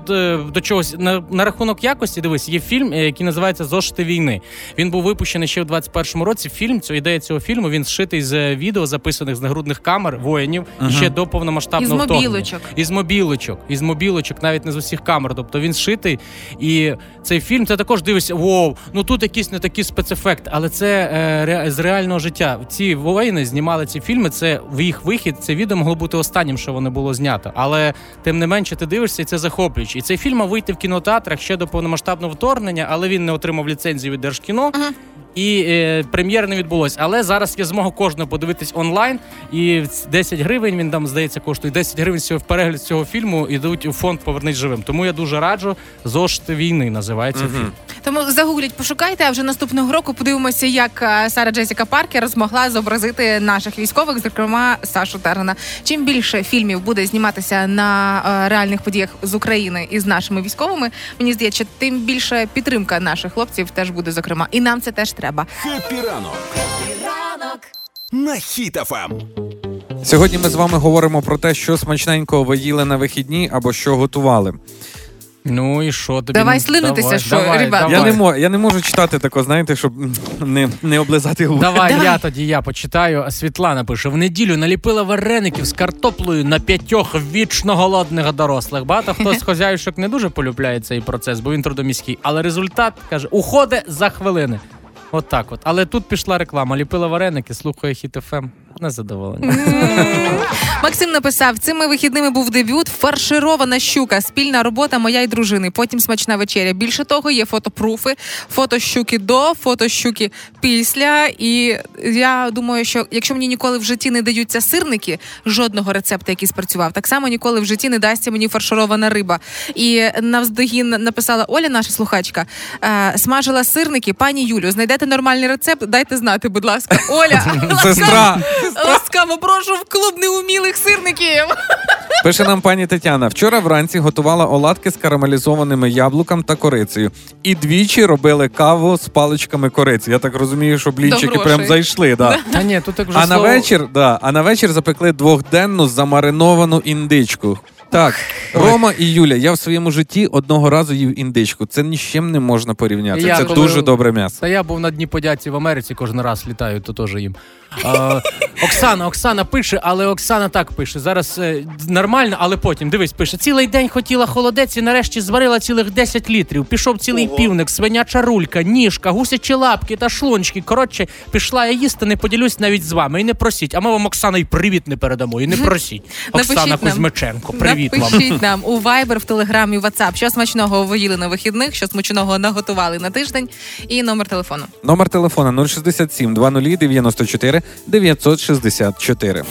до чогось на рахунок якості, дивись, є фільм, який називається «Зошити війни». Він був випущений ще в 21-му році. Фільм, ідея цього фільму, він зшитий з відео, записаних з нагрудних камер воїнів ще до повномасштабного вторгнення. Із мобілочок, навіть не з усіх камер. Тобто він зшитий. І цей фільм, ти також дивишся, вау, тут якісь не такі спецефекти, але це з реального життя. Ці воїни знімали ці фільми, це в їх вихід, це відео могло бути останнім, що воно було знято. Але тим не менше ти дивишся, і це захоплює. І цей фільм мав вийти в кінотеатрах ще до повномасштабного вторгнення, але він не отримав ліцензію від Держкіно. і прем'єр не відбулось. Але зараз є змога кожного подивитись онлайн, і 10 гривень, він там, здається, коштує, 10 гривень в перегляд цього фільму йдуть у фонд «Повернись живим». Тому я дуже раджу, «Зошити війни» називається фільм. Тому загугліть, пошукайте, а вже наступного року подивимося, як Сара Джесіка Паркер змогла зобразити наших військових, зокрема Сашу Терна. Чим більше фільмів буде зніматися на реальних подіях з України і з нашими військовими, мені здається, тим більше підтримка наших хлопців теж буде, зокрема. І нам це теж треба. Хеппі ранок. Хеппі ранок. На Хіт FM. Сьогодні ми з вами говоримо про те, що смачненького ви їли на вихідні або що готували. Ну і що тобі? Давай слинитися, що, ребята. Я не можу читати тако, знаєте, щоб не облизати губи. Давай. Я почитаю. Світлана пише: в неділю наліпила вареників з картоплею на 5 вічно голодних дорослих. Багато хто з хозяюшок не дуже полюбляє цей процес, бо він трудоміський. Але результат, каже, уходить за хвилини. Отак. Але тут пішла реклама. Ліпила вареники, слухає Хіт FM. Не задоволення. Максим написав: цими вихідними був дебют «Фарширована щука. Спільна робота моя і дружини. Потім смачна вечеря». Більше того, є фотопруфи. Фото щуки до, фото щуки після. І я думаю, що якщо мені ніколи в житті не даються сирники, жодного рецепту, який спрацював, так само ніколи в житті не дасться мені фарширована риба. І навздогін написала Оля, наша слухачка, смажила сирники. Пані Юлю, знайдете нормальний рецепт, дайте знати, будь ласка. Оля, сестра. Ласкаво прошу в клуб неумілих сирників. Пише нам пані Тетяна: вчора вранці готувала оладки з карамелізованими яблуком та корицею. І двічі робили каву з паличками кориці. Я так розумію, що блінчики прям зайшли. Да. А на вечір запекли 2-денну замариновану індичку. Так, Рома і Юля, я в своєму житті одного разу їв індичку. Це ні з чим не можна порівняти. Це дуже добре м'ясо. Та я був на Дні подяці в Америці, кожен раз літаю, то теж їм. Оксана пише, але Оксана так пише. Зараз нормально, але потім, дивись, пише: цілий день хотіла холодець і нарешті зварила цілих 10 літрів. Пішов цілий півник, свиняча рулька, ніжка, гусячі лапки та шлунчки. Коротше, пішла я їсти, не поділюсь навіть з вами. І не просіть. А ми вам, Оксана, і привіт не передамо. І не просіть. Оксана Кузьменко, привіт вам. Напишіть нам у Viber, в Telegram і Вацак, що смачного ви їли на вихідних, що смачного наготували на тиждень. І номер телефону. Номер телефона 067 2094 964.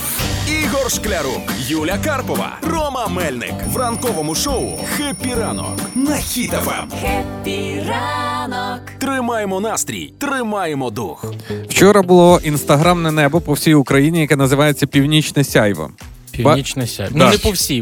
Ігор Шклярук, Юля Карпова, Рома Мельник в ранковому шоу «Хеппі ранок» на Хіт FM. Хеппі ранок. Тримаємо настрій, тримаємо дух. Вчора було інстаграмне небо по всій Україні, яке називається «Північне сяйво». Північне сяйво. Ну, не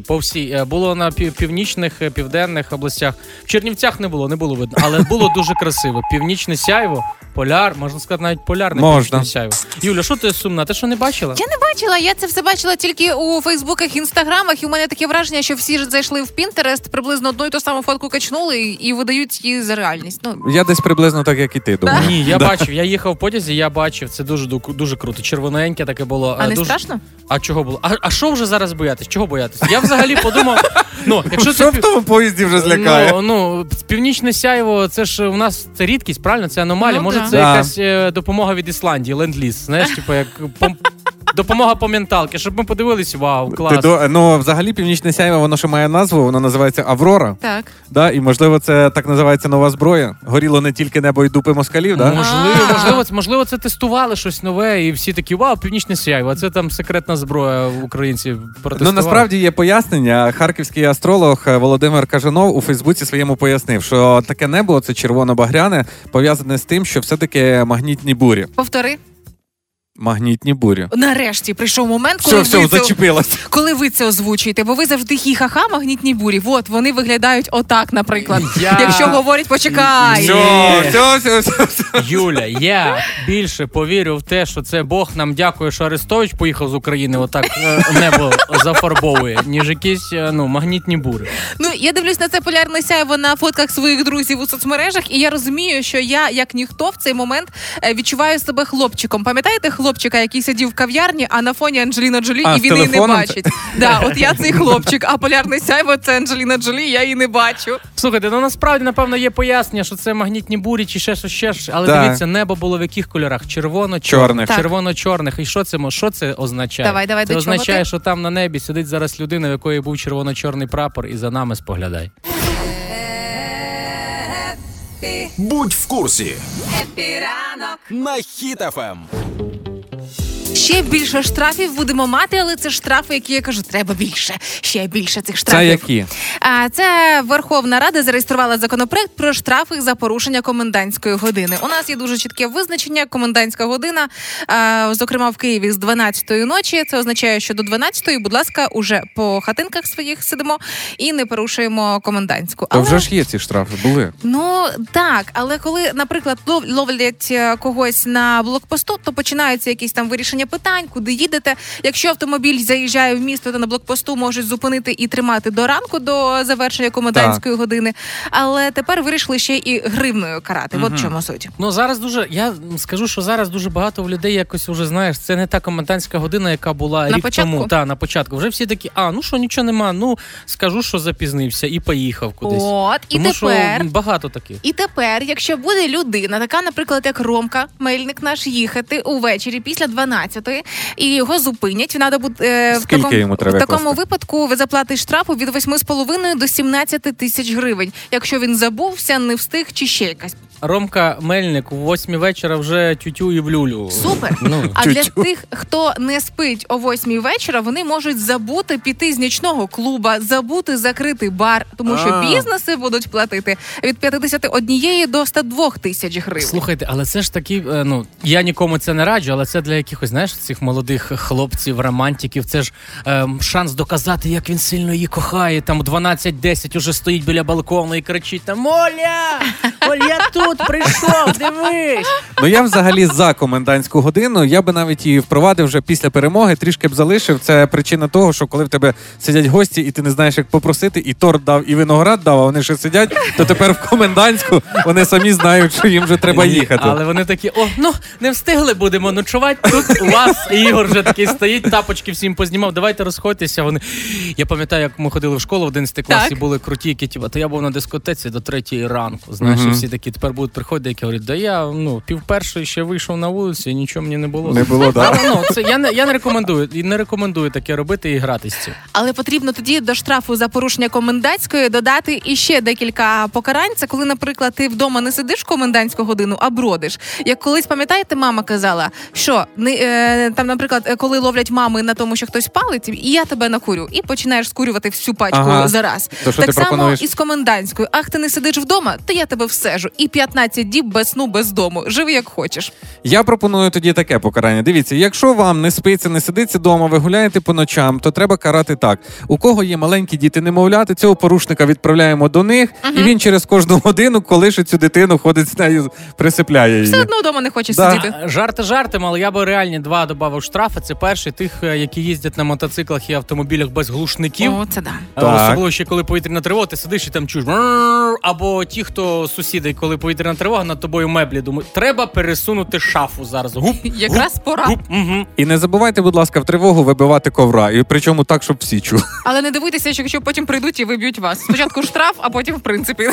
по всій. Було на північних, південних областях. В Чернівцях не було видно, але було дуже красиво. Північне сяйво, поляр, можна сказати, навіть полярне північне сяйво. Юля, що ти сумна? Ти що, не бачила? Я не бачила, я це все бачила тільки у фейсбуках, інстаграмах, і у мене таке враження, що всі ж зайшли в Пінтерест, приблизно одну і ту саму фотку качнули і видають її за реальність. Я десь приблизно так, як і ти, думаю. Ні, я бачив, я їхав в потязі, я бачив, це дуже, дуже круто, червоненьке таке було. А не страшно? А чого було? А що вже зараз боятись? Чого боятися? Я взагалі подумав, якщо це... Що в тому поїзді вже злякає? Північне сяйво, це ж у нас це рідкість, правильно? Це аномалія. Може, це якась допомога від Ісландії, ленд-ліз, знаєш, типу, як... Допомога пам'яталки, щоб ми подивились, вау, клас. Взагалі північне сяйво, воно ще має назву, воно називається «Аврора». Так. Да? І, можливо, це так називається нова зброя. Горіло не тільки небо і дупи москалів, да? Можливо, це тестували щось нове, і всі такі, вау, північне сяйво, а це там секретна зброя українців протестували. Насправді є пояснення. Харківський астролог Володимир Кажанов у Фейсбуці своєму пояснив, що таке небо, це червоно-багряне, пов'язане з тим, що все-таки магнітні бурі. Повтори. Магнітні бурі. Нарешті прийшов момент, коли ви це озвучуєте, бо ви завжди хі-ха-ха, магнітні бурі. От, вони виглядають отак, наприклад. Якщо говорять, почекай. Все. Юля, я більше повірю в те, що це Бог нам дякує, що Арестович поїхав з України, отак небо зафарбовує, ніж якісь, магнітні бурі. Я дивлюсь на це полярне сяйво на фотках своїх друзів у соцмережах, і я розумію, що я, як ніхто, в цей момент відчуваю себе хлопчиком. Пам'ятаєте хлопчика, який сидів в кав'ярні, а на фоні Анджеліна Джолі, і він її не бачить. От я цей хлопчик, а полярне сяйво – це Анджеліна Джолі, я її не бачу. Слухайте, насправді, напевно, є пояснення, що це магнітні бурі чи ще щось. Але дивіться, небо було в яких кольорах? Червоно-чорних. Червоно-чорних. І що це означає? Давай, це означає, що там на небі сидить зараз людина, в якої був червоно-чорний прапор, і за нами споглядай. Хеппі. Будь в курсі. Хеппі ранок на Хіт FM. Ще більше штрафів будемо мати, але це штрафи, які, я кажу, треба більше. Ще більше цих штрафів. Це які? Це Верховна Рада зареєструвала законопроект про штрафи за порушення комендантської години. У нас є дуже чітке визначення. Комендантська година, зокрема в Києві, з 12-ї ночі. Це означає, що до 12-ї, будь ласка, уже по хатинках своїх сидимо і не порушуємо комендантську. Але... вже ж є ці штрафи, були. Ну, так, але коли, наприклад, ловлять когось на блокпосту, то починаються якісь там вирішення питань, куди їдете. Якщо автомобіль заїжджає в місто, то на блокпосту можуть зупинити і тримати до ранку, до завершення комендантської години. Але тепер вирішили ще і гривною карати. От чому суть. Ну, зараз дуже, я скажу, що зараз дуже багато в людей якось уже, знаєш, це не та комендантська година, яка була на рік початку? Тому. Та, на початку. Вже всі такі, ну що, нічого нема, ну, скажу, що запізнився і поїхав кудись. От, і тому, тепер. Що багато таких. І тепер, якщо буде людина, така, наприклад, як Ромка, Мельник наш, їхати увечері після 12, і його зупинять. Надо буде в такому випадку ви заплатите штрафу від 8,5 до 17 тисяч гривень, якщо він забувся, не встиг чи ще якась. Ромка Мельник у 8 вечора вже тютю і в люлю. Супер. А для тих, хто не спить о 8 вечора, вони можуть забути піти з нічного клуба, забути закрити бар, тому що бізнеси будуть платити від 51 до 102 тисяч гривень. Слухайте, але це ж такі, я нікому це не раджу, але це для якихось, знаєш, цих молодих хлопців, романтиків, це ж шанс доказати, як він сильно її кохає. Там 12-10 уже стоїть біля балкону і кричить там: "Оля! Оля тут! Прийшов, дивись!" Ну, я взагалі за комендантську годину. Я би навіть її впровадив вже після перемоги, трішки б залишив. Це причина того, що коли в тебе сидять гості, і ти не знаєш, як попросити, і торт дав, і виноград дав, а вони ще сидять, то тепер в комендантську вони самі знають, що їм вже треба їхати. Але вони такі: не встигли, будемо ночувати. Тут у вас Ігор вже такий стоїть, тапочки всім познімав, давайте розходьтеся. Вони... Я пам'ятаю, як ми ходили в школу в 11 класі, так. Були круті, які тіба, то я був на дискотеці до 3 ранку. Знаєш, всі такі тепер будуть приходити, які говорять: "Да я, півпершої ще вийшов на вулицю, і нічого мені не було". Не було, так. Це я не рекомендую, і не рекомендую таке робити і грати з цим. Але потрібно тоді до штрафу за порушення комендантської додати іще декілька покарань. Це коли, наприклад, ти вдома не сидиш в комендантську годину, а бродиш. Як колись, пам'ятаєте, мама казала, що там, наприклад, коли ловлять мами на тому, що хтось палить, і я тебе накурю, і починаєш скурювати всю пачку зараз. Так само і з комендантською. Ах, ти не сидиш вдома, то я тебе всежу. І 15 діб без сну, без дому. Живи як хочеш. Я пропоную тоді таке покарання. Дивіться, якщо вам не спиться, не сидиться дома, ви гуляєте по ночам, то треба карати так. У кого є маленькі діти, немовляти, цього порушника відправляємо до них, і він через кожну годину колише цю дитину, ходить з нею, присипляє її. Все одно вдома не хоче сидіти. Жарти жартом, але я би реальні 2 додав штрафи. Це перший тих, які їздять на мотоциклах і автомобілях без глушників. О, це да. Особливо ще коли повітряна тривога, ти сидиш і там чуєш. Або ті, хто сусіди, коли повітряна тривога, над тобою меблі. Думаю, треба пересунути шафу зараз. Якраз пора. І не забувайте, будь ласка, в тривогу вибивати ковра. І причому так, щоб всі чули. Але не дивуйтеся, якщо потім прийдуть і виб'ють вас. Спочатку штраф, а потім в принципі.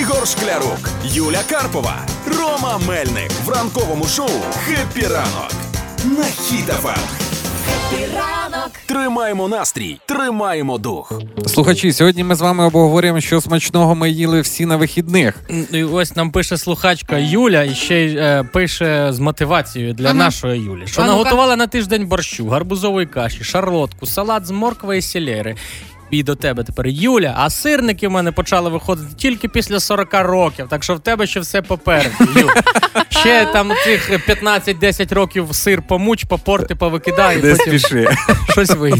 Ігор Шклярук, Юля Карпова, Рома Мельник. В ранковому шоу «Хеппі ранок» на Хіт FM. Тримаємо настрій, тримаємо дух. Слухачі, сьогодні ми з вами обговорюємо, що смачного ми їли всі на вихідних. І ось нам пише слухачка Юля, і ще пише з мотивацією для нашої Юлі, що наготувала на тиждень борщу, гарбузової каші, шарлотку, салат з моркви і селери. І до тебе тепер, Юля, а сирники в мене почали виходити тільки після 40 років, так що в тебе ще все попереду, Юля. Ще там цих 15-10 років сир помуч, попорти, повикидай. Не спіши. Щось вийде.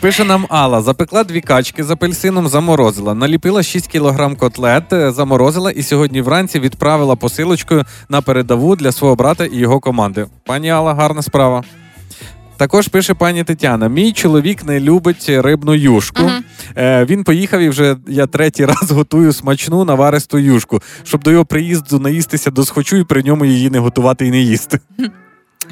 Пише нам Алла. Запекла 2 качки з апельсином, заморозила. Наліпила 6 кілограм котлет, заморозила і сьогодні вранці відправила посилочкою на передову для свого брата і його команди. Пані Алла, гарна справа. Також пише пані Тетяна: "Мій чоловік не любить рибну юшку. Він поїхав і вже я 3 раз готую смачну наваристу юшку, щоб до його приїзду наїстися досхочу і при ньому її не готувати і не їсти".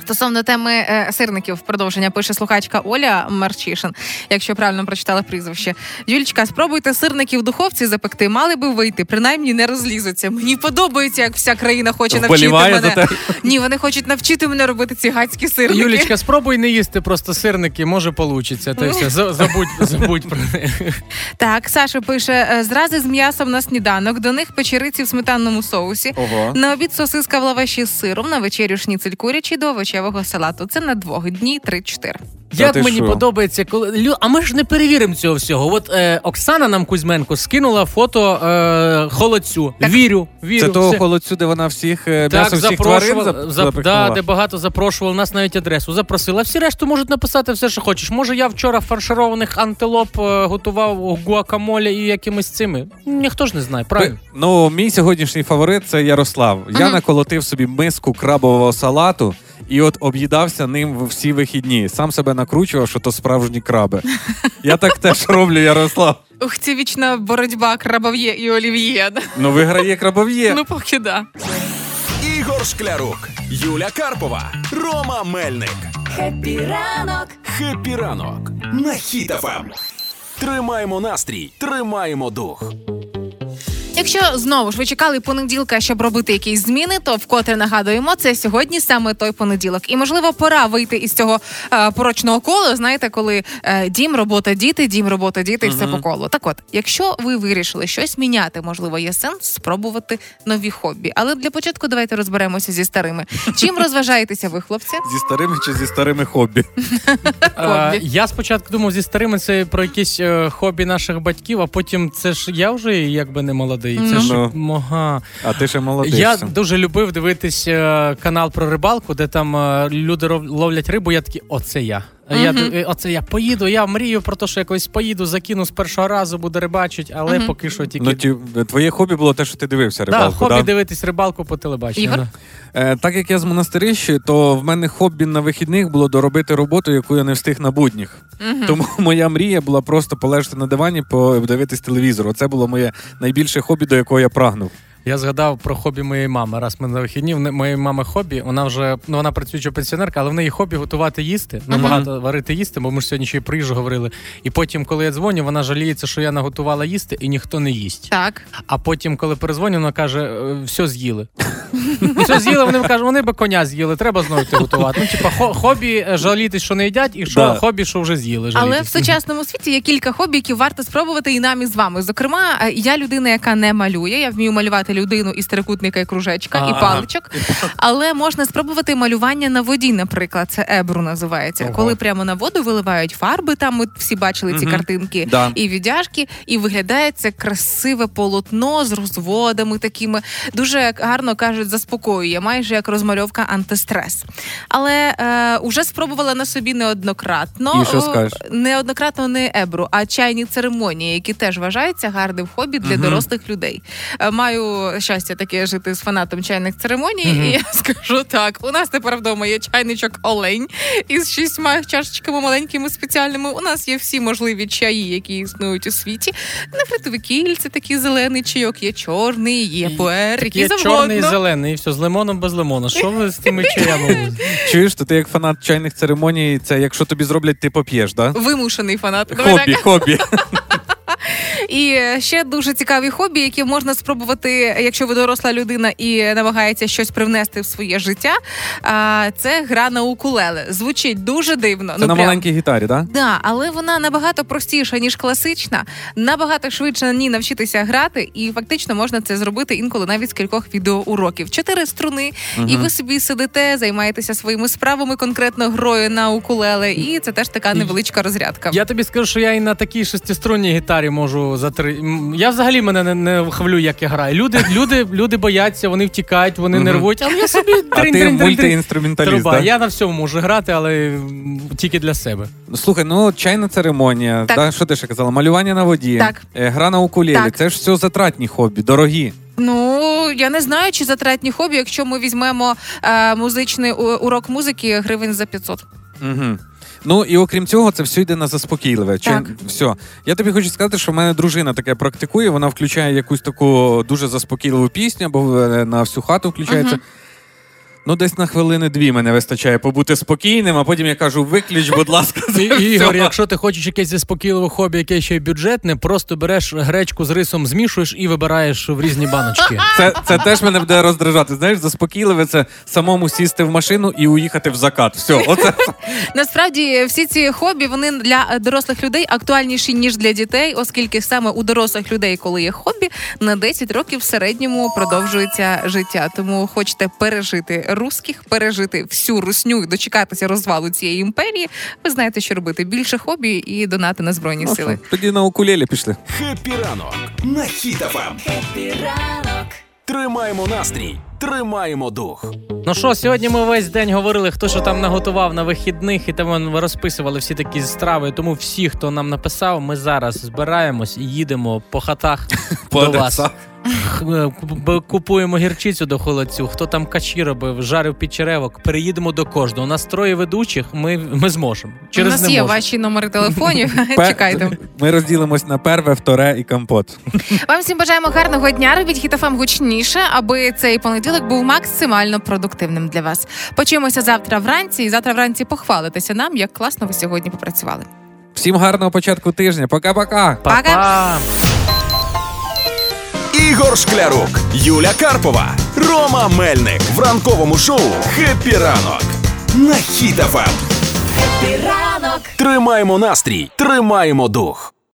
Стосовно теми сирників, продовження пише слухачка Оля Марчишин, якщо правильно прочитала прізвище. Юлічка, спробуйте сирники в духовці запекти, мали би вийти, принаймні не розлізуться. Мені подобається, як вся країна хоче навчити мене. Ні, вони хочуть навчити мене робити ці гадські сирники. Юлічка, спробуй не їсти просто сирники, може получиться. Та все, забудь про них. Так, Саша пише, зрази з м'ясом на сніданок, до них печериці в сметанному соусі, на обід сосиска в лаваші з сиром, на вечерю шніцель курячий до овочевого салату. Це на 2 дні 3-4. Як мені подобається, коли... А ми ж не перевіримо цього всього. От Оксана нам Кузьменко скинула фото холодцю. Так. Вірю. Це того холодцю, де вона всіх м'ясо всіх тварин запекнула. Да, де багато запрошувала, нас навіть адресу запросила. Всі решту можуть написати все, що хочеш. Може, я вчора фаршированих антилоп готував гуакамолі і якимись цими. Ніхто ж не знає, правильно? Ну, мій сьогоднішній фаворит – це Ярослав. Ага. Я наколотив собі миску крабового салату. І от об'їдався ним всі вихідні. Сам себе накручував, що то справжні краби. Я так теж роблю, Ярослав. Ух, це вічна боротьба крабов'є і олів'є. Ну, виграє крабов'є. Ну, поки да. Ігор Шклярук, Юля Карпова, Рома Мельник. Хеппі ранок. Хеппі ранок. На Хіт FM. Тримаємо настрій, тримаємо дух. Якщо, знову ж, ви чекали понеділка, щоб робити якісь зміни, то вкотре нагадуємо, це сьогодні саме той понеділок. І, можливо, пора вийти із цього порочного кола, знаєте, коли дім, робота, діти і все по колу. Так от, якщо ви вирішили щось міняти, можливо, є сенс спробувати нові хобі. Але для початку давайте розберемося зі старими. Чим розважаєтеся ви, хлопці? Зі старими чи зі старими хобі? Я спочатку думав, зі старими це про якісь хобі наших батьків, а потім це ж я вже якби не молодий. Це ж мога. А ти ще молодець. Я дуже любив дивитись канал про рибалку, де там люди ловлять рибу. Я такий, оце я. Я поїду, я мрію про те, що якось поїду, закину з першого разу, буду рибачити, але поки що тільки... Ну, твоє хобі було те, що ти дивився рибалку, так? Да, хобі дивитись рибалку по телебаченню. Ігор? Так як я з монастирищі, то в мене хобі на вихідних було доробити роботу, яку я не встиг на будніх. Тому моя мрія була просто полежати на дивані, подивитись телевізор. Оце було моє найбільше хобі, до якого я прагнув. Я згадав про хобі моєї мами. Раз ми на вихідні, моєї мами хобі, вона вже, вона працююча пенсіонерка, але в неї хобі готувати їсти, багато варити їсти, бо ми ж сьогодні ще й про їжу говорили. І потім, коли я дзвоню, вона жаліється, що я наготувала їсти, і ніхто не їсть. Так. А потім, коли перезвоню, вона каже, все з'їли. Все з'їли, вони кажуть, вони би коня з'їли, треба знову йти готувати. Ну, типа, хобі жалітись, що не їдять, і що хобі, що вже з'їли. Жалітись. Але в сучасному світі є кілька хобі, які варто спробувати і нам, і з вами. Зокрема, я людина, яка не малює, я вмію малювати людину із трикутника, і кружечка, і паличок. Але можна спробувати малювання на воді, наприклад. Це ебру називається. Ого. Коли прямо на воду виливають фарби, там ми всі бачили ці картинки, і віддяжки, і виглядає це красиве полотно з розводами такими. Дуже гарно, кажуть, заспокоює, майже як розмальовка антистрес. Але уже спробувала на собі неоднократно. І що скажеш? Неоднократно не ебру, а чайні церемонії, які теж вважаються гарним хобі для дорослих людей. Маю щастя таке жити з фанатом чайних церемоній, і я скажу так, у нас тепер вдома є чайничок олень із 6 чашечками маленькими спеціальними, у нас є всі можливі чаї, які існують у світі, нефритові кільця, такий зелений чайок, є чорний, є пуер, який завгодно. Є чорний і зелений, і все, з лимоном, без лимона, що ви з тими чаями? Чуєш, то ти як фанат чайних церемоній, це якщо тобі зроблять, ти поп'єш, да? Вимушений фанат. Хобі. І ще дуже цікаві хобі, які можна спробувати, якщо ви доросла людина і намагається щось привнести в своє життя. Це гра на укулеле. Звучить дуже дивно. Це маленькій гітарі, так? Так, але вона набагато простіша, ніж класична. Набагато швидше на ній навчитися грати. І фактично можна це зробити інколи навіть з кількох відеоуроків. 4 струни, і ви собі сидите, займаєтеся своїми справами, конкретно грою на укулеле. І це теж така невеличка розрядка. Я тобі скажу, що я і на такій 6-струнній гітарі можу за 3. Я взагалі мене не хвилюю, як я граю. Люди бояться, вони втікають, вони нервують, але я собі мультиінструменталіст. Труба. Я на всьому можу грати, але тільки для себе. Слухай, чайна церемонія, да, що ти ще казала? Малювання на воді, гра на укулелі. Це ж все затратні хобі, дорогі. Я не знаю, чи затратні хобі, якщо ми візьмемо музичний урок музики гривень за 500. Угу. І окрім цього, це все йде на заспокійливе. Все. Я тобі хочу сказати, що в мене дружина таке практикує, вона включає якусь таку дуже заспокійливу пісню, або на всю хату включається. Ну, десь на хвилини дві мене вистачає побути спокійним, а потім я кажу, виключ, будь ласка, це Ігор, якщо ти хочеш якесь заспокійливе хобі, яке ще й бюджетне, просто береш гречку з рисом, змішуєш і вибираєш в різні баночки. Це теж мене буде роздражати. Знаєш, заспокійливе – це самому сісти в машину і уїхати в закат. Все, оце. Насправді, всі ці хобі, вони для дорослих людей актуальніші, ніж для дітей, оскільки саме у дорослих людей, коли є хобі, на 10 років в середньому продовжується життя. Тому хочете пережити русських, пережити всю русню і дочекатися розвалу цієї імперії, ви знаєте, що робити. Більше хобі і донати на Збройні Сили. Тоді на укулелі пішли. Хеппі ранок на Хіт FM. Хеппі ранок. Тримаємо настрій, тримаємо дух. Ну що, сьогодні ми весь день говорили, хто що там наготував на вихідних, і там розписували всі такі страви. Тому всі, хто нам написав, ми зараз збираємось і їдемо по хатах до вас. Купуємо гірчицю до холодцю, хто там качі робив, жарив під черевок, переїдемо до кожного. У нас троє ведучих, ми зможемо. У нас є ваші номери телефонів, чекайте. Ми розділимось на перве, вторе і компот. Вам всім бажаємо гарного дня, робіть Хіт FM гучніше, аби цей понеділок був максимально продуктивним для вас. Почуємося завтра вранці, і завтра вранці похвалитеся нам, як класно ви сьогодні попрацювали. Всім гарного початку тижня, пока-пока! Пока! Ігор Шклярук, Юля Карпова, Рома Мельник в ранковому шоу «Хеппі ранок» на Хіт FM. Хеппі ранок! Тримаємо настрій, тримаємо дух.